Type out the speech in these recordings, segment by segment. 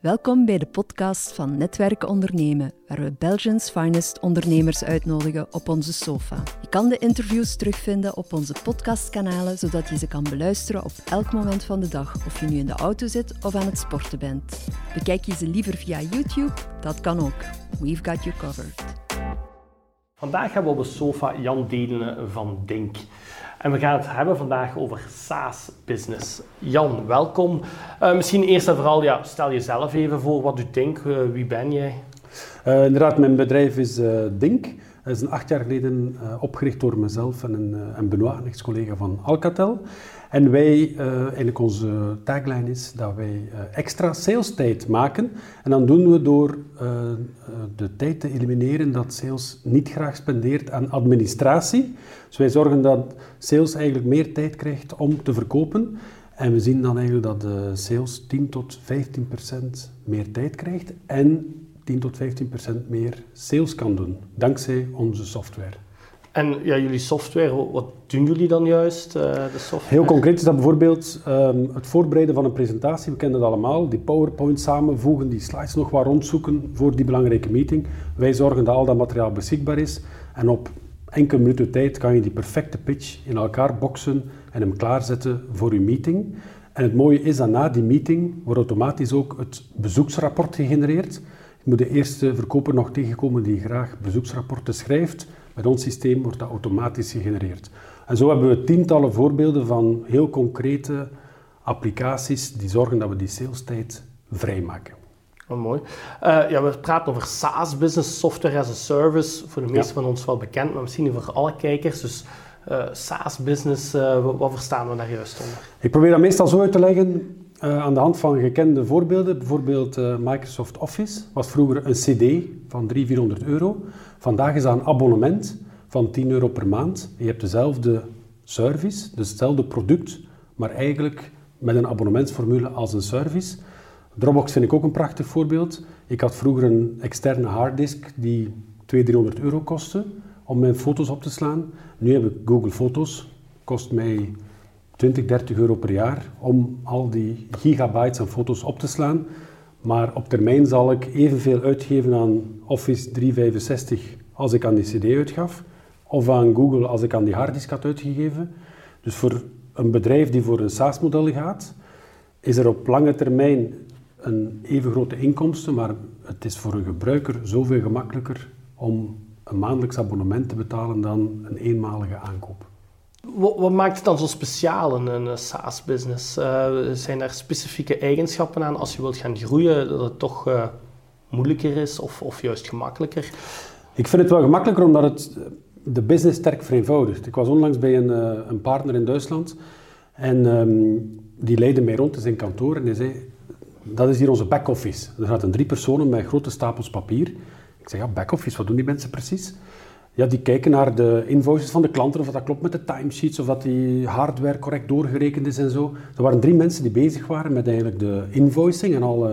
Welkom bij de podcast van Netwerk Ondernemen, waar we Belgians finest ondernemers uitnodigen op onze sofa. Je kan de interviews terugvinden op onze podcastkanalen, zodat je ze kan beluisteren op elk moment van de dag, of je nu in de auto zit of aan het sporten bent. Bekijk je ze liever via YouTube? Dat kan ook. We've got you covered. Vandaag hebben we op de sofa Jan Dienen van Denk. En we gaan het hebben vandaag over SaaS-business. Jan, welkom. Misschien eerst en vooral, stel jezelf even voor. Wat doet Denk? Wie ben jij? Inderdaad, mijn bedrijf is Denk. Dat is 8 jaar geleden opgericht door mezelf en Benoit, een ex-collega van Alcatel. En wij, eigenlijk onze tagline is dat wij extra salestijd maken. En dat doen we door de tijd te elimineren dat sales niet graag spendeert aan administratie. Dus wij zorgen dat sales eigenlijk meer tijd krijgt om te verkopen. En we zien dan eigenlijk dat de sales 10-15% meer tijd krijgt en 10-15% meer sales kan doen, dankzij onze software. En jullie software, wat doen jullie dan juist? De software? Heel concreet is dat bijvoorbeeld het voorbereiden van een presentatie. We kennen dat allemaal, die PowerPoint samenvoegen, die slides nog wat rondzoeken voor die belangrijke meeting. Wij zorgen dat al dat materiaal beschikbaar is en op enkele minuten tijd kan je die perfecte pitch in elkaar boksen en hem klaarzetten voor je meeting. En het mooie is dat na die meeting wordt automatisch ook het bezoeksrapport gegenereerd. Je moet de eerste verkoper nog tegenkomen die graag bezoeksrapporten schrijft. Met ons systeem wordt dat automatisch gegenereerd. En zo hebben we tientallen voorbeelden van heel concrete applicaties die zorgen dat we die salestijd vrijmaken. Oh, mooi. We praten over SaaS-business, software as a service. Voor de meeste van ons wel bekend, maar misschien voor alle kijkers. Dus SaaS-business, wat verstaan we daar juist onder? Ik probeer dat meestal zo uit te leggen. Aan de hand van gekende voorbeelden, bijvoorbeeld Microsoft Office, was vroeger een cd van 300-400 euro. Vandaag is dat een abonnement van 10 euro per maand. Je hebt dezelfde service, dus hetzelfde product, maar eigenlijk met een abonnementsformule als een service. Dropbox vind ik ook een prachtig voorbeeld. Ik had vroeger een externe harddisk die 200-300 euro kostte om mijn foto's op te slaan. Nu heb ik Google Fotos, kost mij 20-30 euro per jaar om al die gigabytes aan foto's op te slaan. Maar op termijn zal ik evenveel uitgeven aan Office 365 als ik aan die cd uitgaf. Of aan Google als ik aan die harddisk had uitgegeven. Dus voor een bedrijf die voor een SaaS-model gaat, is er op lange termijn een even grote inkomsten. Maar het is voor een gebruiker zoveel gemakkelijker om een maandelijks abonnement te betalen dan een eenmalige aankoop. Wat maakt het dan zo speciaal in een SaaS-business? Zijn er specifieke eigenschappen aan als je wilt gaan groeien, dat het toch moeilijker is of juist gemakkelijker? Ik vind het wel gemakkelijker omdat het de business sterk vereenvoudigt. Ik was onlangs bij een partner in Duitsland en die leidde mij rond in zijn kantoor en hij zei, dat is hier onze back-office. Er zaten 3 personen met grote stapels papier. Ik zei, back-office, wat doen die mensen precies? Ja, die kijken naar de invoices van de klanten, of dat klopt met de timesheets, of dat die hardware correct doorgerekend is en zo. Er waren 3 mensen die bezig waren met eigenlijk de invoicing en al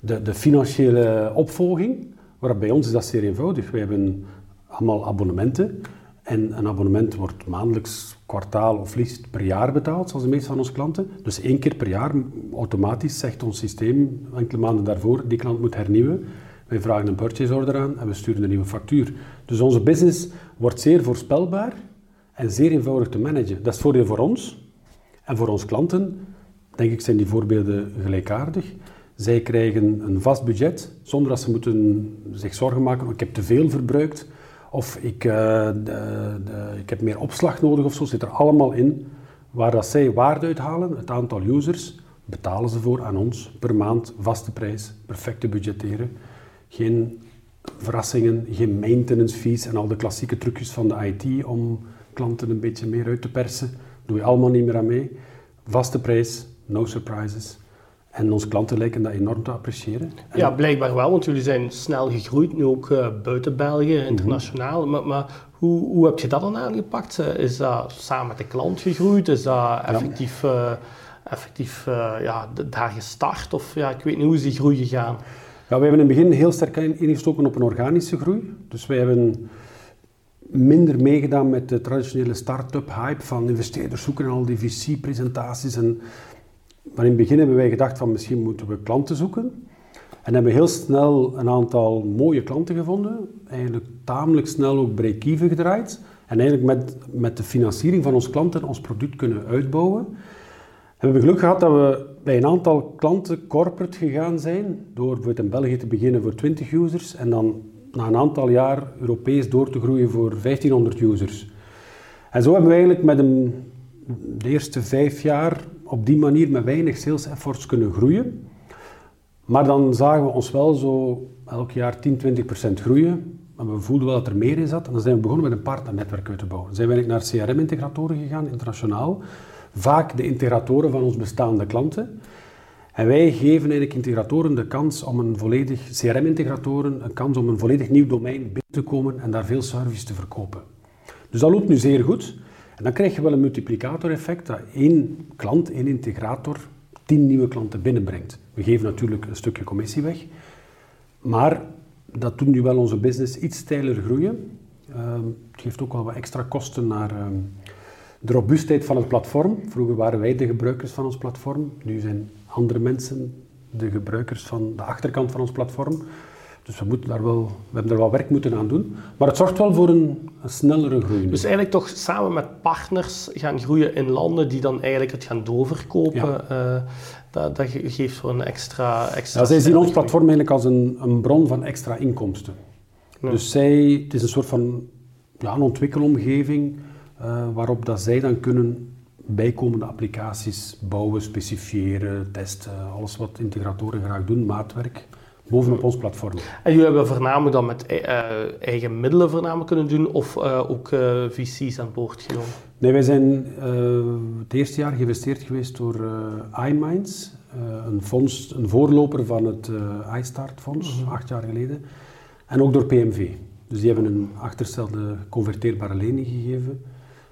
de financiële opvolging. Maar bij ons is dat zeer eenvoudig. Wij hebben allemaal abonnementen en een abonnement wordt maandelijks, kwartaal of liefst per jaar betaald, zoals de meeste van onze klanten. Dus 1 keer per jaar, automatisch zegt ons systeem, enkele maanden daarvoor, die klant moet hernieuwen. Wij vragen een purchase order aan en we sturen een nieuwe factuur. Dus onze business wordt zeer voorspelbaar en zeer eenvoudig te managen. Dat is voordeel voor ons. En voor onze klanten, denk ik, zijn die voorbeelden gelijkaardig. Zij krijgen een vast budget, zonder dat ze moeten zich zorgen maken. Ik heb te veel verbruikt of ik heb meer opslag nodig of zo. Zit er allemaal in waar dat zij waarde uithalen, het aantal users, betalen ze voor aan ons per maand, vaste prijs, perfect te budgetteren. Geen verrassingen, geen maintenance fees en al de klassieke trucjes van de IT om klanten een beetje meer uit te persen. Doe je allemaal niet meer aan mee. Vaste prijs, no surprises. En onze klanten lijken dat enorm te appreciëren. En ja, blijkbaar wel, want jullie zijn snel gegroeid, nu ook buiten België, internationaal. Mm-hmm. Maar hoe heb je dat dan aangepakt? Is dat samen met de klant gegroeid? Is dat effectief, daar gestart? Of ik weet niet, hoe is die groei gegaan? Ja, wij hebben in het begin heel sterk ingestoken op een organische groei. Dus wij hebben minder meegedaan met de traditionele start-up hype van investeerders zoeken en al die VC-presentaties. En Maar in het begin hebben wij gedacht van misschien moeten we klanten zoeken. En hebben heel snel een aantal mooie klanten gevonden. Eigenlijk tamelijk snel ook break-even gedraaid. En eigenlijk met de financiering van onze klanten ons product kunnen uitbouwen. En we hebben geluk gehad dat we bij een aantal klanten corporate gegaan zijn. Door bijvoorbeeld in België te beginnen voor 20 users. En dan na een aantal jaar Europees door te groeien voor 1500 users. En zo hebben we eigenlijk met de eerste 5 jaar op die manier met weinig sales efforts kunnen groeien. Maar dan zagen we ons wel zo elk jaar 10-20% groeien. En we voelden wel dat er meer in zat. En dan zijn we begonnen met een partnernetwerk uit te bouwen. Dan zijn we eigenlijk naar CRM-integratoren gegaan, internationaal. Vaak de integratoren van onze bestaande klanten. En wij geven eigenlijk integratoren de kans om een volledig nieuw domein binnen te komen en daar veel service te verkopen. Dus dat loopt nu zeer goed. En dan krijg je wel een multiplicator-effect dat 1 klant, 1 integrator, 10 nieuwe klanten binnenbrengt. We geven natuurlijk een stukje commissie weg, maar dat doet nu wel onze business iets steiler groeien. Het geeft ook wel wat extra kosten naar de robuustheid van het platform. Vroeger waren wij de gebruikers van ons platform, nu zijn andere mensen de gebruikers van de achterkant van ons platform. Dus we hebben er wel werk moeten aan doen. Maar het zorgt wel voor een snellere groei. Dus eigenlijk toch samen met partners gaan groeien in landen die dan eigenlijk het gaan doorverkopen. Ja. Dat geeft voor een extra zij zien ons platform eigenlijk als een bron van extra inkomsten. Ja. Dus het is een soort van een ontwikkelomgeving waarop dat zij dan kunnen bijkomende applicaties bouwen, specifieren, testen. Alles wat integratoren graag doen, maatwerk. Bovenop ons platform. En jullie hebben voornamelijk dan met eigen middelen kunnen doen of ook VC's aan boord genomen? Nee, wij zijn het eerste jaar geïnvesteerd geweest door iMinds, een voorloper van het iStart-fonds, 8 jaar geleden. En ook door PMV. Dus die hebben een achterstelde converteerbare lening gegeven.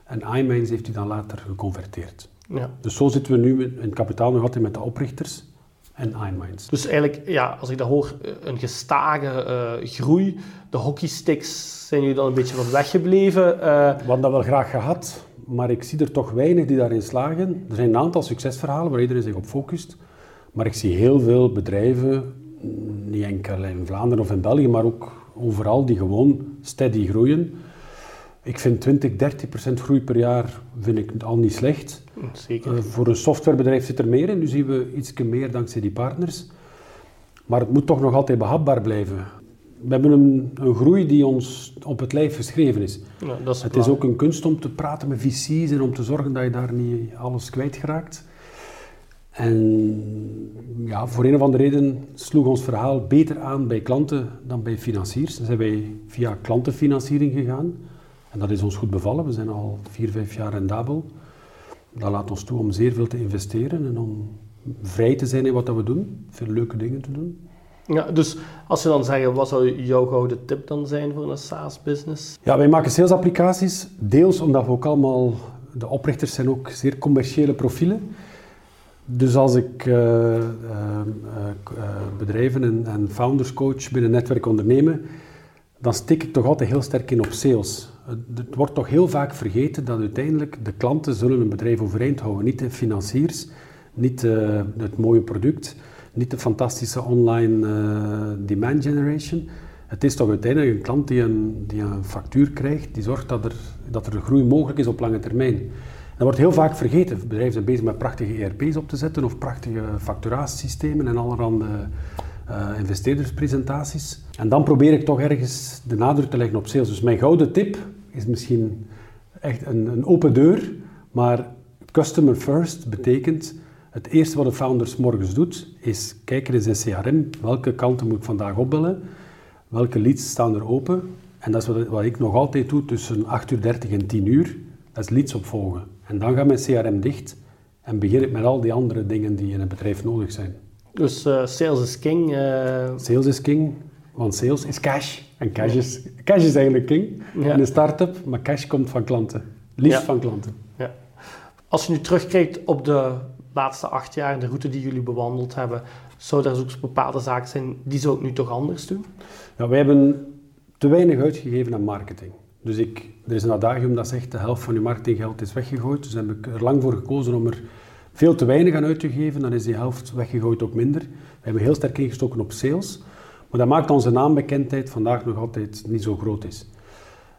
En iMinds heeft die dan later geconverteerd. Ja. Dus zo zitten we nu in het kapitaal nog altijd met de oprichters. En iMinds. Dus eigenlijk, als ik dat hoor, een gestage groei. De hockeysticks zijn jullie dan een beetje van weggebleven. We hadden dat wel graag gehad, maar ik zie er toch weinig die daarin slagen. Er zijn een aantal succesverhalen waar iedereen zich op focust. Maar ik zie heel veel bedrijven, niet enkel in Vlaanderen of in België, maar ook overal, die gewoon steady groeien. Ik vind 20-30% groei per jaar vind ik al niet slecht. Zeker. Voor een softwarebedrijf zit er meer in. Nu zien we iets meer dankzij die partners. Maar het moet toch nog altijd behapbaar blijven. We hebben een groei die ons op het lijf geschreven is. Ja, het is ook een kunst om te praten met VC's en om te zorgen dat je daar niet alles kwijtraakt. En voor een of andere reden sloeg ons verhaal beter aan bij klanten dan bij financiers. Dan zijn wij via klantenfinanciering gegaan. En dat is ons goed bevallen. We zijn al 4-5 jaar rendabel. Dat laat ons toe om zeer veel te investeren en om vrij te zijn in wat we doen. Veel leuke dingen te doen. Ja, dus als je dan zegt, wat zou jouw gouden tip dan zijn voor een SaaS-business? Ja, wij maken salesapplicaties. Deels omdat we ook allemaal, de oprichters zijn ook zeer commerciële profielen. Dus als ik bedrijven en founders coach binnen Netwerk Ondernemen, dan steek ik toch altijd heel sterk in op sales. Het wordt toch heel vaak vergeten dat uiteindelijk de klanten zullen een bedrijf overeind houden. Niet de financiers, niet het mooie product, niet de fantastische online demand generation. Het is toch uiteindelijk een klant die een factuur krijgt, die zorgt dat er groei mogelijk is op lange termijn. En dat wordt heel vaak vergeten. Bedrijven zijn bezig met prachtige ERP's op te zetten of prachtige facturatiesystemen en allerhande investeerderspresentaties. En dan probeer ik toch ergens de nadruk te leggen op sales. Dus mijn gouden tip is misschien echt een open deur, maar customer first betekent het eerste wat de founder 's morgens doet, is kijken in zijn CRM, welke kanten moet ik vandaag opbellen, welke leads staan er open. En dat is wat ik nog altijd doe tussen 8:30 en 10 uur, dat is leads opvolgen. En dan gaat mijn CRM dicht en begin ik met al die andere dingen die in het bedrijf nodig zijn. Dus sales is king. Sales is king, want sales is cash. En cash is eigenlijk king in een start-up, maar cash komt van klanten. Liefst van klanten. Ja. Als je nu terugkijkt op de laatste 8 jaar, de route die jullie bewandeld hebben, zou er ook bepaalde zaken zijn, die zou ik nu toch anders doen? Nou, wij hebben te weinig uitgegeven aan marketing. Dus er is een adagium dat zegt, de helft van je marketinggeld is weggegooid. Dus heb ik er lang voor gekozen om er veel te weinig aan uitgegeven, dan is die helft weggegooid ook minder. We hebben heel sterk ingestoken op sales, maar dat maakt onze naambekendheid vandaag nog altijd niet zo groot is.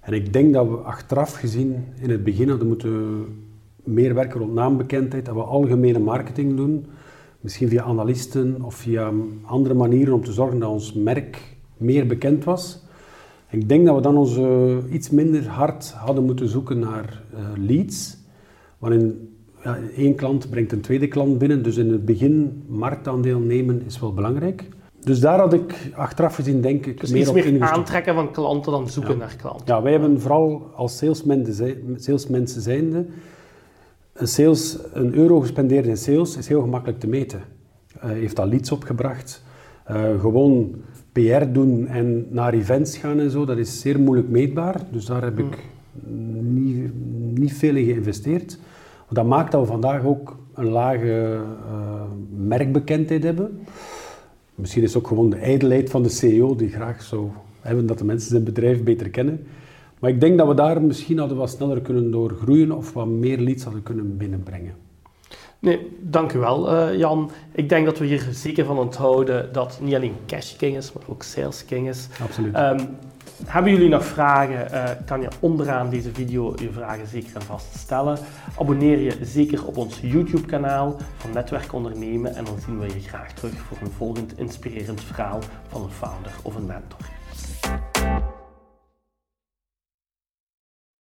En ik denk dat we achteraf gezien in het begin hadden moeten meer werken rond naambekendheid, dat we algemene marketing doen, misschien via analisten of via andere manieren om te zorgen dat ons merk meer bekend was. Ik denk dat we dan ons iets minder hard hadden moeten zoeken naar leads. Want één klant brengt een tweede klant binnen, dus in het begin marktaandeel nemen is wel belangrijk. Dus daar had ik achteraf gezien, denk ik, dus meer op ingestoken. Dus aantrekken van klanten dan zoeken naar klanten. Ja, wij hebben vooral als salesmensen zijnde, een euro gespendeerd in sales is heel gemakkelijk te meten. Heeft dat leads opgebracht? Gewoon PR doen en naar events gaan en zo, dat is zeer moeilijk meetbaar. Dus daar heb ik niet veel in geïnvesteerd. Dat maakt dat we vandaag ook een lage merkbekendheid hebben. Misschien is het ook gewoon de ijdelheid van de CEO die graag zou hebben dat de mensen zijn bedrijf beter kennen. Maar ik denk dat we daar misschien hadden wat sneller kunnen doorgroeien of wat meer leads hadden kunnen binnenbrengen. Nee, dank u wel, Jan. Ik denk dat we hier zeker van onthouden dat niet alleen cash king is, maar ook sales king is. Absoluut. Hebben jullie nog vragen, kan je onderaan deze video je vragen zeker en vast stellen. Abonneer je zeker op ons YouTube-kanaal van Netwerk Ondernemen en dan zien we je graag terug voor een volgend inspirerend verhaal van een founder of een mentor.